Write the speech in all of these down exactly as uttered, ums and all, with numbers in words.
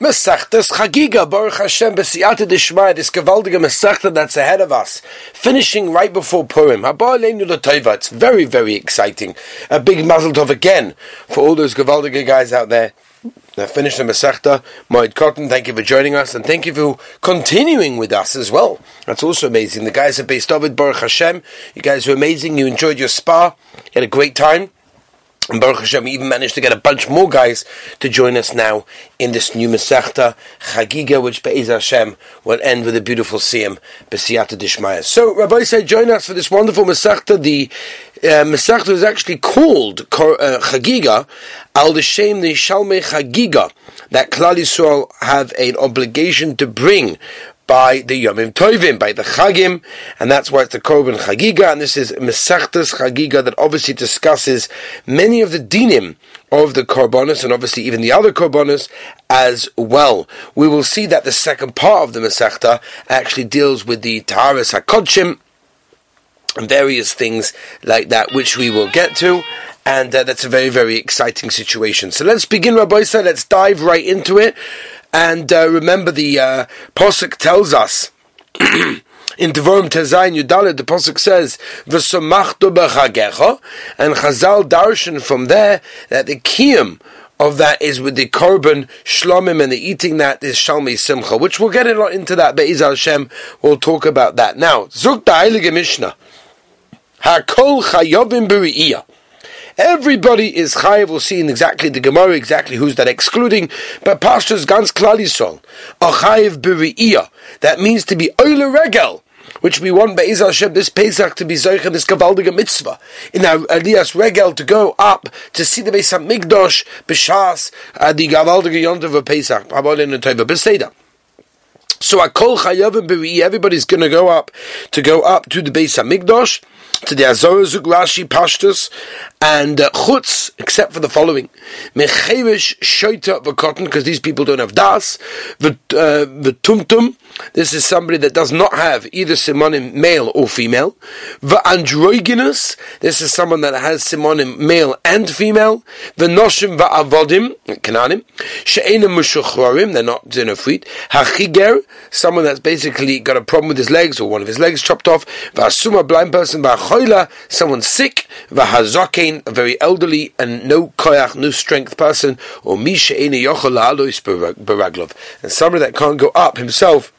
Mesechtas Chagiga, Baruch Hashem, Besiyat HaDeshma, this Gevaldige Mesechta that's ahead of us, finishing right before Purim. It's very, very exciting. A big mazel tov again for all those Gevaldige guys out there. Now finish the Mesechta. Moed Katan, thank you for joining us, and thank you for continuing with us as well. That's also amazing. The guys at Beis Ovid, Baruch Hashem, you guys were amazing. You enjoyed your spa, you had a great time. And Baruch Hashem, we even managed to get a bunch more guys to join us now in this new Mesechta Chagiga, which Be'ez Hashem will end with a beautiful Siyum, Besiyata Dishmaya. So, Raboisa, join us for this wonderful Mesechta. The uh, Mesechta is actually called uh, Chagiga, al Deshem the Shalmei Chagiga, that Klal Yisrael have an obligation to bring by the Yomim Tovim, by the Chagim, and that's why it's the Korban Chagiga, and this is Mesechtas Chagiga that obviously discusses many of the dinim of the Korbanos, and obviously even the other Korbanos as well. We will see that the second part of the Mesechta actually deals with the Taharas HaKodshim, and various things like that, which we will get to. And uh, that's a very, very exciting situation. So let's begin, Raboisa. Let's dive right into it. And uh, remember, the uh, Posuk tells us in Devarim Tezayin Yudalit, the Posuk says, "V'somachto b'chagecha," and Chazal darshan from there that the kiyum of that is with the korban shlomim, and the eating that is shalmei simcha, which we'll get a lot into that. Be'ez Hashem, we'll talk about that now. Zuk the Heilige Mishnah, Hakol chayovim b'ri'iyah. Everybody is Chayav. We'll see in exactly the Gemara, exactly who's that excluding. But Pashtus ganz Klal Yisrael, a Chayav b'ri'iyah. That means to be Oile Regel, which we want Be'ez Hashem this Pesach to be Zoich, this Gevaldige Mitzvah. In our Aliyas Regel, to go up to see the Beis Hamikdash, B'shas, the Gevaldige Yontov of Pesach, Abolin Tova B'Seda. So a Kol Chayav and b'ri'iyah, everybody's going to go up, to go up to the Beis Hamikdash, to the Azorazuk, Rashi, Pashtus, and uh, Chutz, except for the following. Mecherish, Shte, V'Kotten, because these people don't have Das. V'Tumtum, this is somebody that does not have either Simonim, male or female. V'Androginus, this is someone that has Simonim, male and female. V'Noshim, V'Avodim, Kananim. She'enim, Mushuchrorim, they're not, they're not freed. Hachiger, someone that's basically got a problem with his legs, or one of his legs chopped off. V'Asuma, a blind person. V'Achoyla, someone sick. V'Hazokin, a very elderly and no koyach, no strength person, or misha eni yochol ha'alois beraglov, and somebody that can't go up himself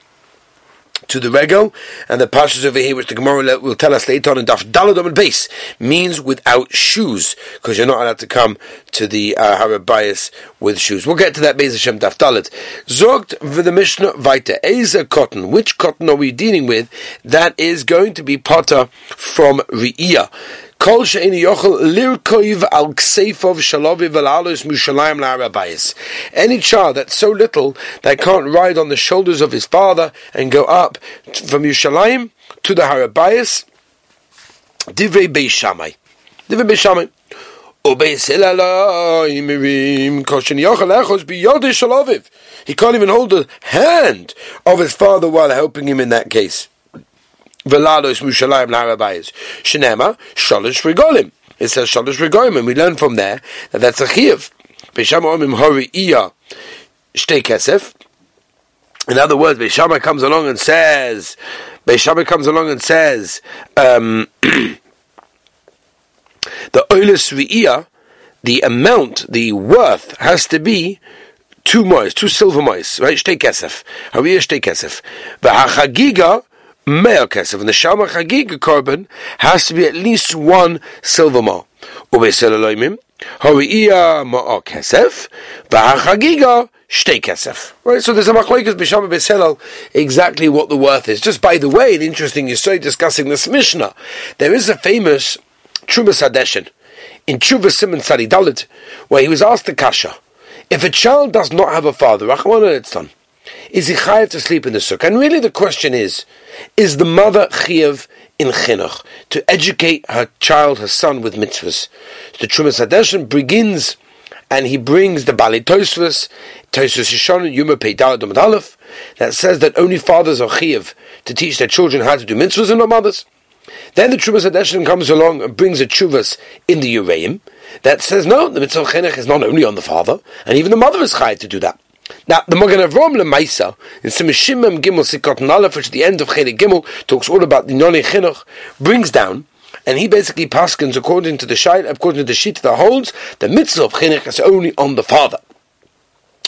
to the regel. And the pashas over here, which the Gemara will tell us later on in Daf Daladom and Base, means without shoes, because you're not allowed to come to the uh, Harabayas with shoes. We'll get to that Beis Hashem Daf Dalad. Zogt for the Mishnah Vayta. Eza cotton. Which cotton are we dealing with? That is going to be potter from Re'iyah. Kol she'eni yochel lirkoiv al kseifav shaloviv alalos mushalayim la'arabayis. Any child that's so little that can't ride on the shoulders of his father and go up from Yerushalayim to the Harabayis. Divrei Beishama. Divrei Beishama. He can't even hold the hand of his father while helping him in that case. It says shalosh regolim, and we learn from there that that's a chayav. Beishama omim hori iya shte kasef. In other words, Beishama comes along and says, Beishama comes along and says, um, the olis re'iyah, the amount, the worth has to be two moys, two silver moys, right? Shte kasef, hariya shte kasef. V'hachagiga mea kasef, and the shalmei chagiga korban has to be at least one silver ma. Ubeisel eloimim hariya ma'a kasef, v'hachagiga shte kasef. Right, so there's a machlokes b'shama b'selal exactly what the worth is. Just by the way, an interesting yesod discussing this Mishnah. There is a famous Trumas Hadeshin, in Tshuva Siman Tzadi Dalit, where he was asked the Kasha, if a child does not have a father, Rachmana Litzlan, is he chayav to sleep in the sukkah? And really the question is, is the mother chayav in Chinuch to educate her child, her son, with mitzvahs? The Trumas Hadeshin begins, and he brings the Bali Tosfos, Tosfos Yishon, Yuma Pei Dalet Amud Aleph, that says that only fathers are chayav to teach their children how to do mitzvahs and not mothers. Then the Trumas Hadeshin comes along and brings a Tshuvas in the Ureim that says no, the Mitzvah Chinuch is not only on the father, and even the mother is chayav to do that. Now, the Magen Avraham Lemaisa in Simashimim Gimel Sikot Nalef, which at the end of Chelik Gimel talks all about the Noni Chinuch, brings down, and he basically paskins according to the shayla, according to the sheet that holds the mitzvah of Chinuch is only on the father.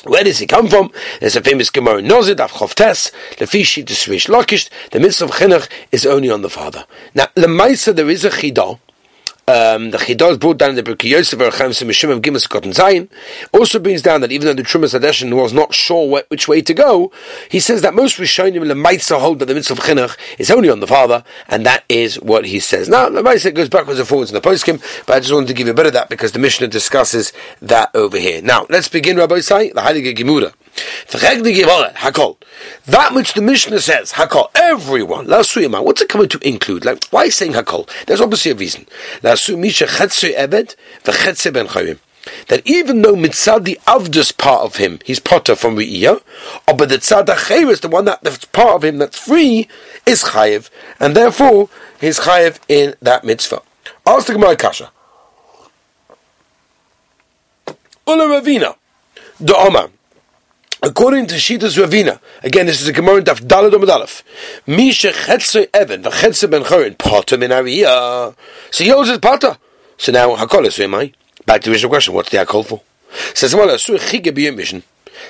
Where does he come from? There's a famous Gemara Nozid Daf Chavtes Lefishi to Srish Lakish. The mitzvah of Chinuch is only on the father. Now, Lemaisa there is a chidah. Um, the Chidah is brought down in the Berkei Yosef Erchaim Simashim of Gimus Cotton Zayin. Also brings down that even though the Trumas Hadeshin was not sure wh- which way to go, he says that most Rishonim Lemaisa hold that the mitzvah of Chinuch is only on the father, and that is what he says. Now, Lemaisa goes backwards and forwards in the poskim, but I just wanted to give you a bit of that because the Mishnah discusses that over here. Now, let's begin, Raboisa, the Heilige Gemara. That which the Mishnah says, Hakol, everyone, Lasuyama, what's it coming to include? Like, why is saying Hakol? There's obviously a reason. That even though mitzad the avdus part of him, he's potter from Iya, or but the tzad acheres, the one that the part of him that's free, is Chayav, and therefore he's Chayav in that mitzvah. Ask the Gemara Kasha. Ula Ravina, the Oman. According to Shitas Ravina, again, this is a Gemara in Daf Dalad Omad Aleph. Mi shechetze Evan v'chetze ben Chorin Potter min Ariyah. So he holds his Potter. So now Hakol is am I? Back to the original question: what's the Hakol for? Says well, so Chiga b'yom mission.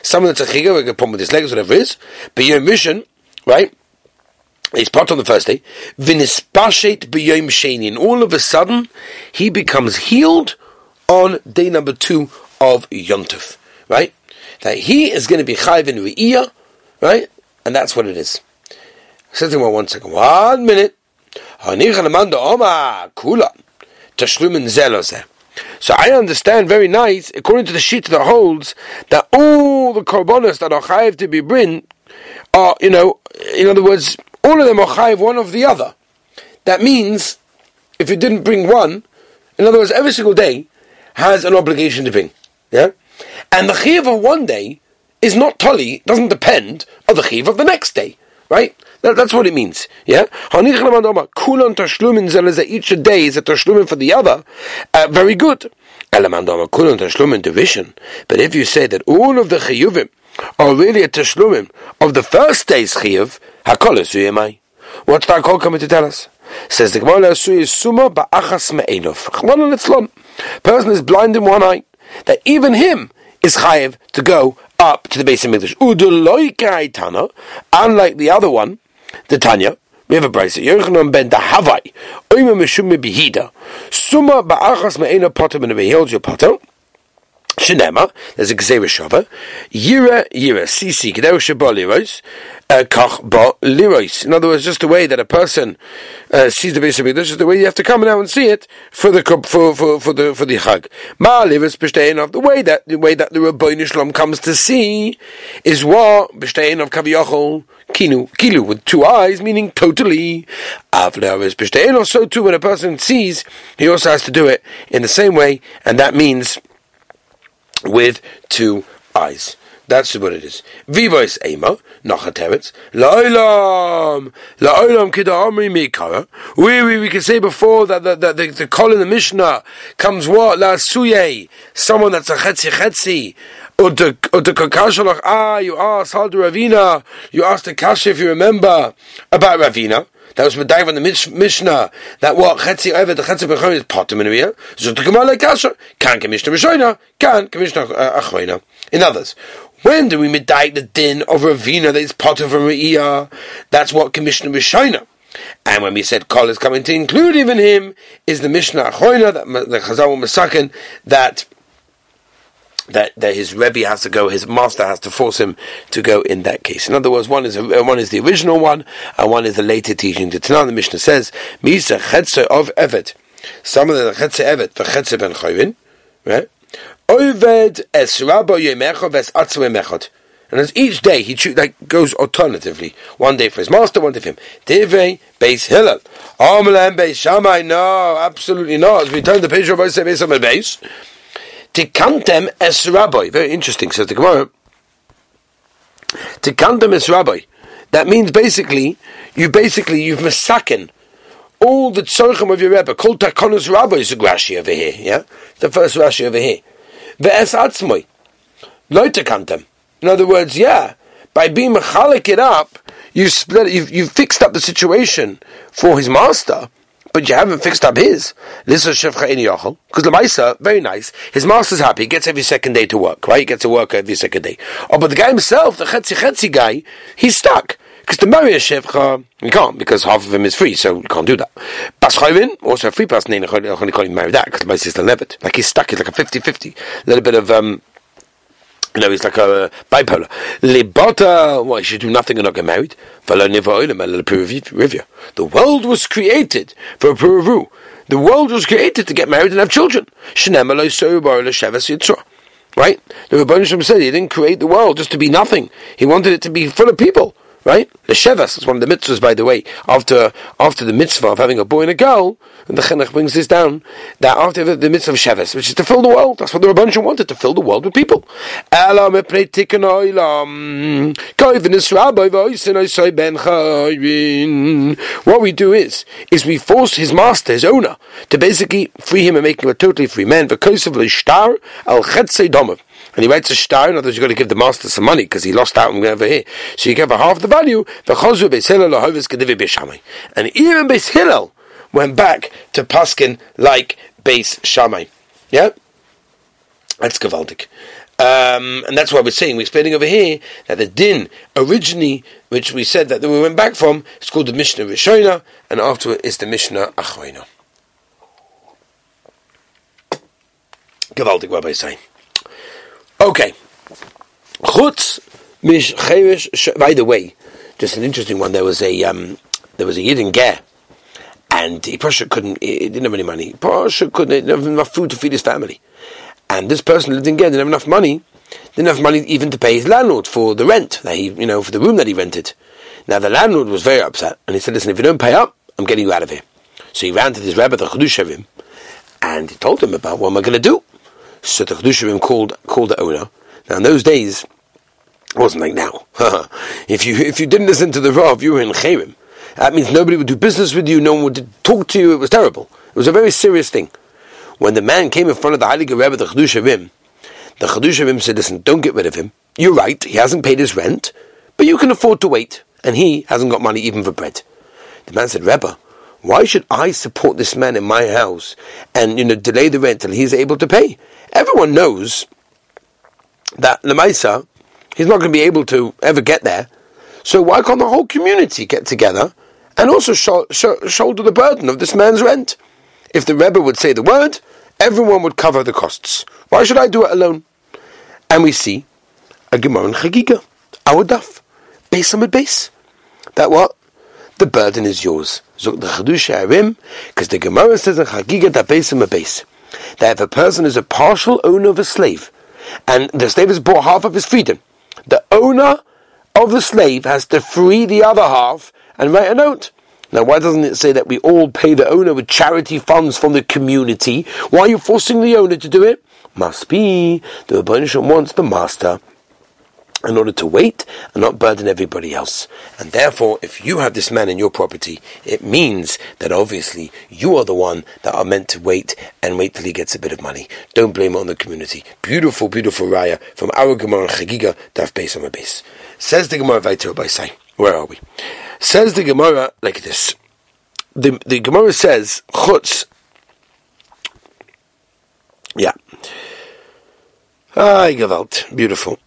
Someone that's a Chiga, we can put with his legs, whatever it is. B'yom mission, right? He's Potter on the first day. V'nispashet b'yom sheni, and all of a sudden he becomes healed on day number two of Yom Tov, right? That he is going to be Chayav in Re'iyah, right? And that's what it is. Says him one second, one minute. So I understand very nice, according to the sheet that holds, that all the Korbanos that are Chayav to be bring are, you know, in other words, all of them are Chayav one of the other. That means, if you didn't bring one, in other words, every single day has an obligation to bring. Yeah? And the Chayav of one day is not tali, doesn't depend on the Chayav of the next day, right? That, that's what it means, yeah? Each day is a tashlumin for the other, uh, very good. But if you say that all of the Chayuvim are really a tashlumin of the first day's Chayav, what's that call coming to tell us? Says the Gemara, person is blind in one eye, that even him is chayev to go up to the Beis Hamikdash. Uduloi ka'itana, unlike the other one, the Tanya, we have a brayser. Yochanan ben Dahavai, oima meshum mebihida, suma ba'achas me'ena potem and beholds your potem. Shenema, there's a gzeira shava, yira yira sisi kedeu sheba liros, kach ba liros. In other words, just the way that a person uh, sees the Beis Hamikdash is the way you have to come now and see it for the for for for the for the chag. Ma liros b'shtein, the way that the way that the Rabbeinu Shalom comes to see is what b'shtein of kaviyachol kinu kilu with two eyes, meaning totally. Avlearis b'shtein, or so too when a person sees, he also has to do it in the same way, and that means with two eyes. That's what it is. Vivois Emo, Nachateretz, La'olam, La'olam Kedah Amri Mikara. We, we, we can say before that the, the, the, the call in the Mishnah comes what? La Suye, someone that's a Chetzi Chetzi. Or the Kakashalach, ah, you asked Halda Ravina, you asked the Kasha if you remember about Ravina. That was Medayv on the Mishnah. That what Chetzi Eved, the Chetzi Bechon is Potem in Ria. Zotokamale Kasha. Can Commissioner Mishoina. Can Commissioner Achroina. In others. When do we Medayv the din of Ravina that is Potem from Ria? That's what Commissioner Mishoina. And when we said Kol is coming to include even him, is the Mishnah Achroina, that the Chazal Masakin, that That, that his Rebbe has to go, his master has to force him to go in that case. In other words, one is a, one is the original one, and one is the later teaching. The Tanakh, the Mishnah says, Misa Chetze of Evet. Some of the Chetze Evet, the Chetze ben Chayrin, right? Oved es Rabba Yemechov es Atzu Yemechot. And as each day, he cho- like, goes alternatively. One day for his master, one day for him. Divrei Beis Hillel. Amalem Beishama, no, absolutely not. As we turn the page of Beis Ovid, Beis Tikantem es Rabbi. Very interesting, says the Gemara. Tikantem es Rabbi. That means basically, you basically, you've masaken all the tzorchim of your Rebbe. Called Takonos Rabbi is a Rashi over here, yeah? The first Rashi over here. Ve'es atzmoi. Lo tikantem. In other words, yeah, by being mechalik it up, you split it, you've, you've fixed up the situation for his master, but you haven't fixed up his. This is shevcha in yochel, because the Maisa, very nice, his master's happy, he gets every second day to work, right? He gets to work every second day. Oh, but the guy himself, the chetzi chetzi guy, he's stuck. Because to marry a shevcha, you can't, because half of him is free, so you can't do that. Bas Chayvin, also a free person, you can't even marry that, because the Maisa is the levet. Like he's stuck, he's like a fifty-fifty. A little bit of, um, you know, he's like a uh, bipolar. Libata, well, he should do nothing and not get married. The world was created for a puravu. The world was created to get married and have children. Right? The Rebbeinu Shem said he didn't create the world just to be nothing. He wanted it to be full of people. Right? The Shevas is one of the mitzvahs, by the way. After after the mitzvah of having a boy and a girl, and the Chinuch brings this down, that after the mitzvah of Shevas, which is to fill the world, that's what the Rabbanu wanted, to fill the world with people. What we do is, is we force his master, his owner, to basically free him and make him a totally free man. And he writes a shtar, in other words, you've got to give the master some money, because he lost out on over here. So you give her half the value, and even Beis Hillel went back to Paskin like Beis Shammai. Yeah? That's Gevaldige. Um, and that's why we're saying, we're explaining over here, that the din, originally, which we said that we went back from, it's called the Mishnah Rishonah, and afterward it's the Mishnah Achronah. Gevaldige, what am I saying? Okay, Chutz, Mecherish. By the way, just an interesting one. There was a um, there was a Yid in Ger, and he Posuk couldn't. He didn't have any money. Posuk couldn't. He didn't have enough food to feed his family. And this person lived in Ger. Didn't have enough money. Didn't have money even to pay his landlord for the rent that he, you know, for the room that he rented. Now the landlord was very upset, and he said, "Listen, if you don't pay up, I'm getting you out of here." So he ran to his rabbi, the Chidushavim, and he told him about what am I going to do. So the Chidushavim called called the owner. Now in those days, it wasn't like now. if you if you didn't listen to the Rav, you were in Cherem. That means nobody would do business with you, no one would talk to you, it was terrible. It was a very serious thing. When the man came in front of the Heilige Rebbe, the Chidushavim, the Chidushavim said, listen, don't get rid of him. You're right, he hasn't paid his rent, but you can afford to wait, and he hasn't got money even for bread. The man said, Rebbe, why should I support this man in my house and, you know, delay the rent till he's able to pay? Everyone knows that Lamaisa, he's not going to be able to ever get there. So why can't the whole community get together and also sh- sh- shoulder the burden of this man's rent? If the Rebbe would say the word, everyone would cover the costs. Why should I do it alone? And we see a Gemara in Chagiga, our Daf, Beis Ovid Beis. That what? The burden is yours. Zok the Chidusharim, because the Gemara says in Chagiga that Beis Ovid Beis. That if a person is a partial owner of a slave, and the slave has bought half of his freedom, the owner of the slave has to free the other half and write a note. Now, why doesn't it say that we all pay the owner with charity funds from the community? Why are you forcing the owner to do it? Must be the Rebbeinu wants the master in order to wait and not burden everybody else. And therefore, if you have this man in your property, it means that obviously you are the one that are meant to wait and wait till he gets a bit of money. Don't blame it on the community. Beautiful, beautiful raya from our Gemara Chagiga, Daf Beis Hamikdash Beis. Says the Gemara Vaiter Raboisa. Where are we? Says the Gemara like this. The, the Gemara says, Chutz. Yeah. Ah, Gevalt. Beautiful.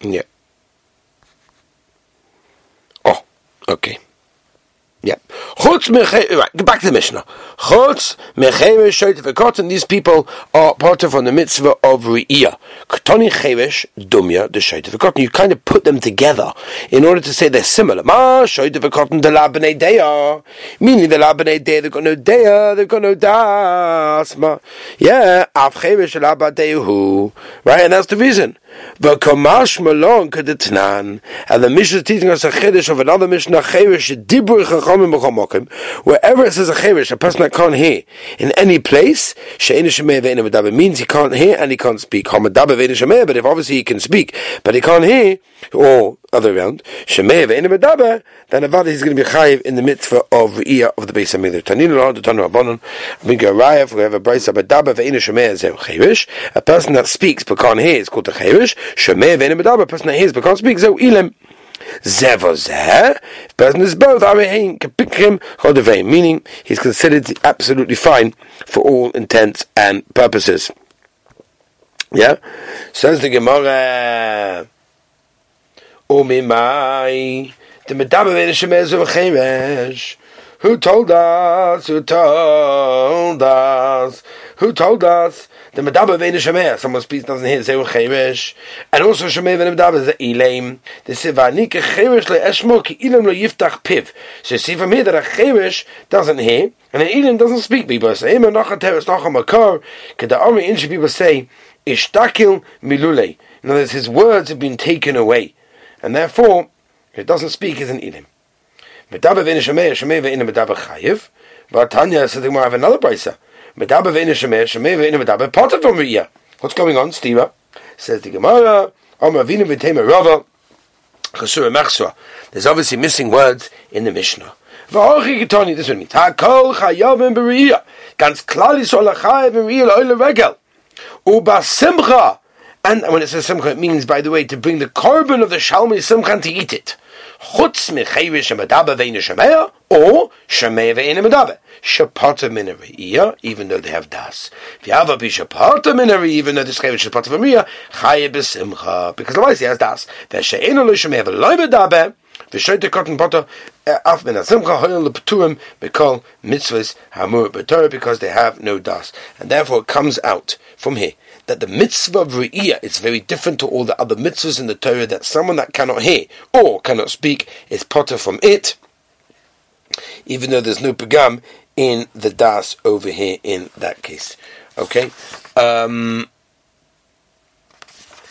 Yeah. Oh, okay. Yeah. Chutz meche. Right, go back to the Mishnah. Chutz meche shte v'katan. These people are part of on the mitzvah of Iya. Katani cheresh dumya the shte v'katan. You kind of put them together in order to say they're similar. Ma shte v'katan de la b'nei deya. Meaning the la b'nei deya, they've got no deya, they've got no das. Ma, yeah, af cheresh la b'deyahu. Right, and that's the reason. But Kamash Malon Kadetnan, and the Mishnah is teaching us a chiddush of another Mishnah, Cherish Dibur Chachamim B'Chamokim. Wherever it says a Cherish, a person that can't hear in any place, means he can't hear and he can't speak. But if obviously he can speak, but he can't hear, or other way around, Shemeyev and Medaber, then Avada is going to be Chayav in the mitzvah of Iya of the Beis Hamikdash. Tanin Lord, the Tanu Rabbanon, Mingarayef, we have a Braisa Medaber, Ve'inu Shemeyev is Chayrish. A person that speaks but can't hear is called a Chayrish. Shemeyev and Medaber, a person that hears but can't speak, Zeu Ilem. Zevozeh, if person is both, meaning he's considered absolutely fine for all intents and purposes. Yeah? Says the Gemara, Umimai, the Medaber Shemeyev of Chayrish. Who told us? Who told us? Who told us? The Medaber Ve'einu Shomea. Someone speaks, doesn't hear. Zeu Chayrish. And also Shomea Ve'einu Medaber is Ileim. The Sivanik Chayrish le'eshmo ki Ileim lo yiftach piv. So you see from here that a Chayrish doesn't hear and an Ileim doesn't speak. People say, "Im anacha teres nacha makar." Keda'amri inshi people say, "Ishtakil milulei." In other words, his words have been taken away, and therefore, if it doesn't speak, is an Ileim. Medaber ve'einu Shomea, Shomea ve'einu Medaber chayiv. Vatanya said, "I have another brisa." Medaber ve'einu Shomea, Shomea ve'einu Medaber potter from Iya. What's going on, Steva? Says the Gemara, Amar Avinu v'Tema Rava, Chasura Machsura. There's obviously missing words in the Mishnah. Va'orchi Gitoni, this one means, Hakol chayavim b'Iya, Gans Klal Yisrael chayav b'Iya l'Oyle Regel, Uba Simcha. And when it says Simcha, it means, by the way, to bring the korban of the Shalmei Simcha and to eat it. Chutz mecherish medaber ve'einu shomea, or shomea ve'einu medaber. Sheparta min ha're'iyah, even though they have das. V'yava bi sheparta min ha're'iyah, even though this chayvish sheparta from re'iyah, chaye b'simcha, because otherwise he has das. V'she'enu lo shomea ve'lo medaber, v'shote cotton potter af min ha'simcha ho'el l'pturim b'kol mitzvahs hamur b'torah, because they have no das. And therefore it comes out from here that the mitzvah of re'iyah is very different to all the other mitzvahs in the Torah, that someone that cannot hear or cannot speak is potter from it, even though there's no pagam in the das over here in that case. Okay? Um,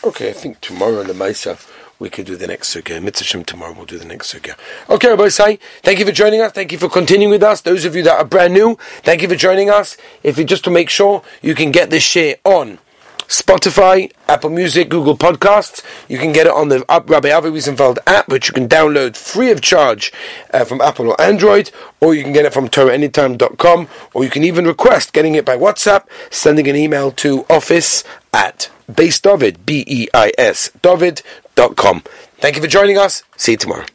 okay, I think tomorrow, Lemaisa, we could do the next sugya. Mitzvah Shem tomorrow, we'll do the next sugya. Okay, Raboisa, thank you for joining us. Thank you for continuing with us. Those of you that are brand new, thank you for joining us. If you just to make sure you can get this share on Spotify, Apple Music, Google Podcasts. You can get it on the Rabbi Avi Wiesenfeld app, which you can download free of charge uh, from Apple or Android, or you can get it from Torah Anytime dot com, or you can even request getting it by WhatsApp, sending an email to office at Beis Ovid, B E I S, Dovid dot com. Thank you for joining us. See you tomorrow.